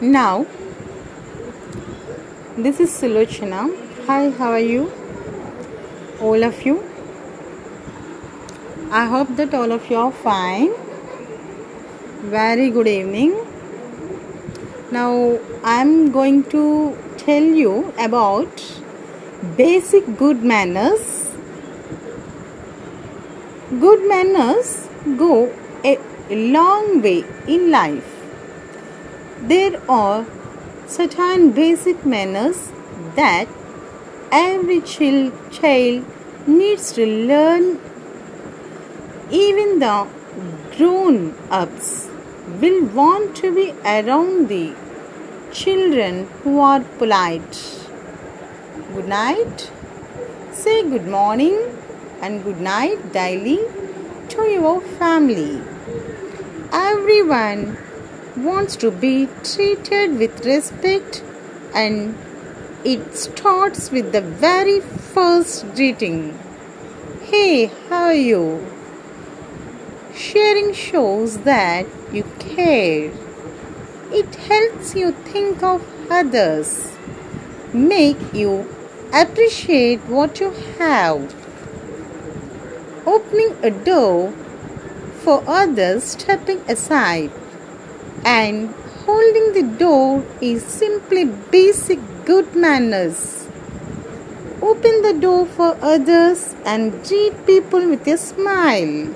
Now, this is Silochana. Hi, how are you? All of you? I hope that all of you are fine. Very good evening. Now, I am going to tell you about basic good manners. Good manners go a long way in life. There are certain basic manners that every child needs to learn. Even the grown-ups will want to be around the children who are polite. Good night. Say good morning and good night daily to your family. Everyone wants to be treated with respect, and it starts with the very first greeting. Hey, how are you? Sharing shows that you care. It helps you think of others, make you appreciate what you have. Opening a door for others, stepping aside and holding the door is simply basic good manners. Open the door for others and greet people with a smile.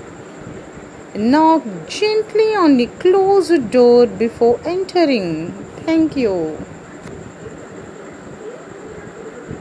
Knock gently on the closed door before entering. Thank you.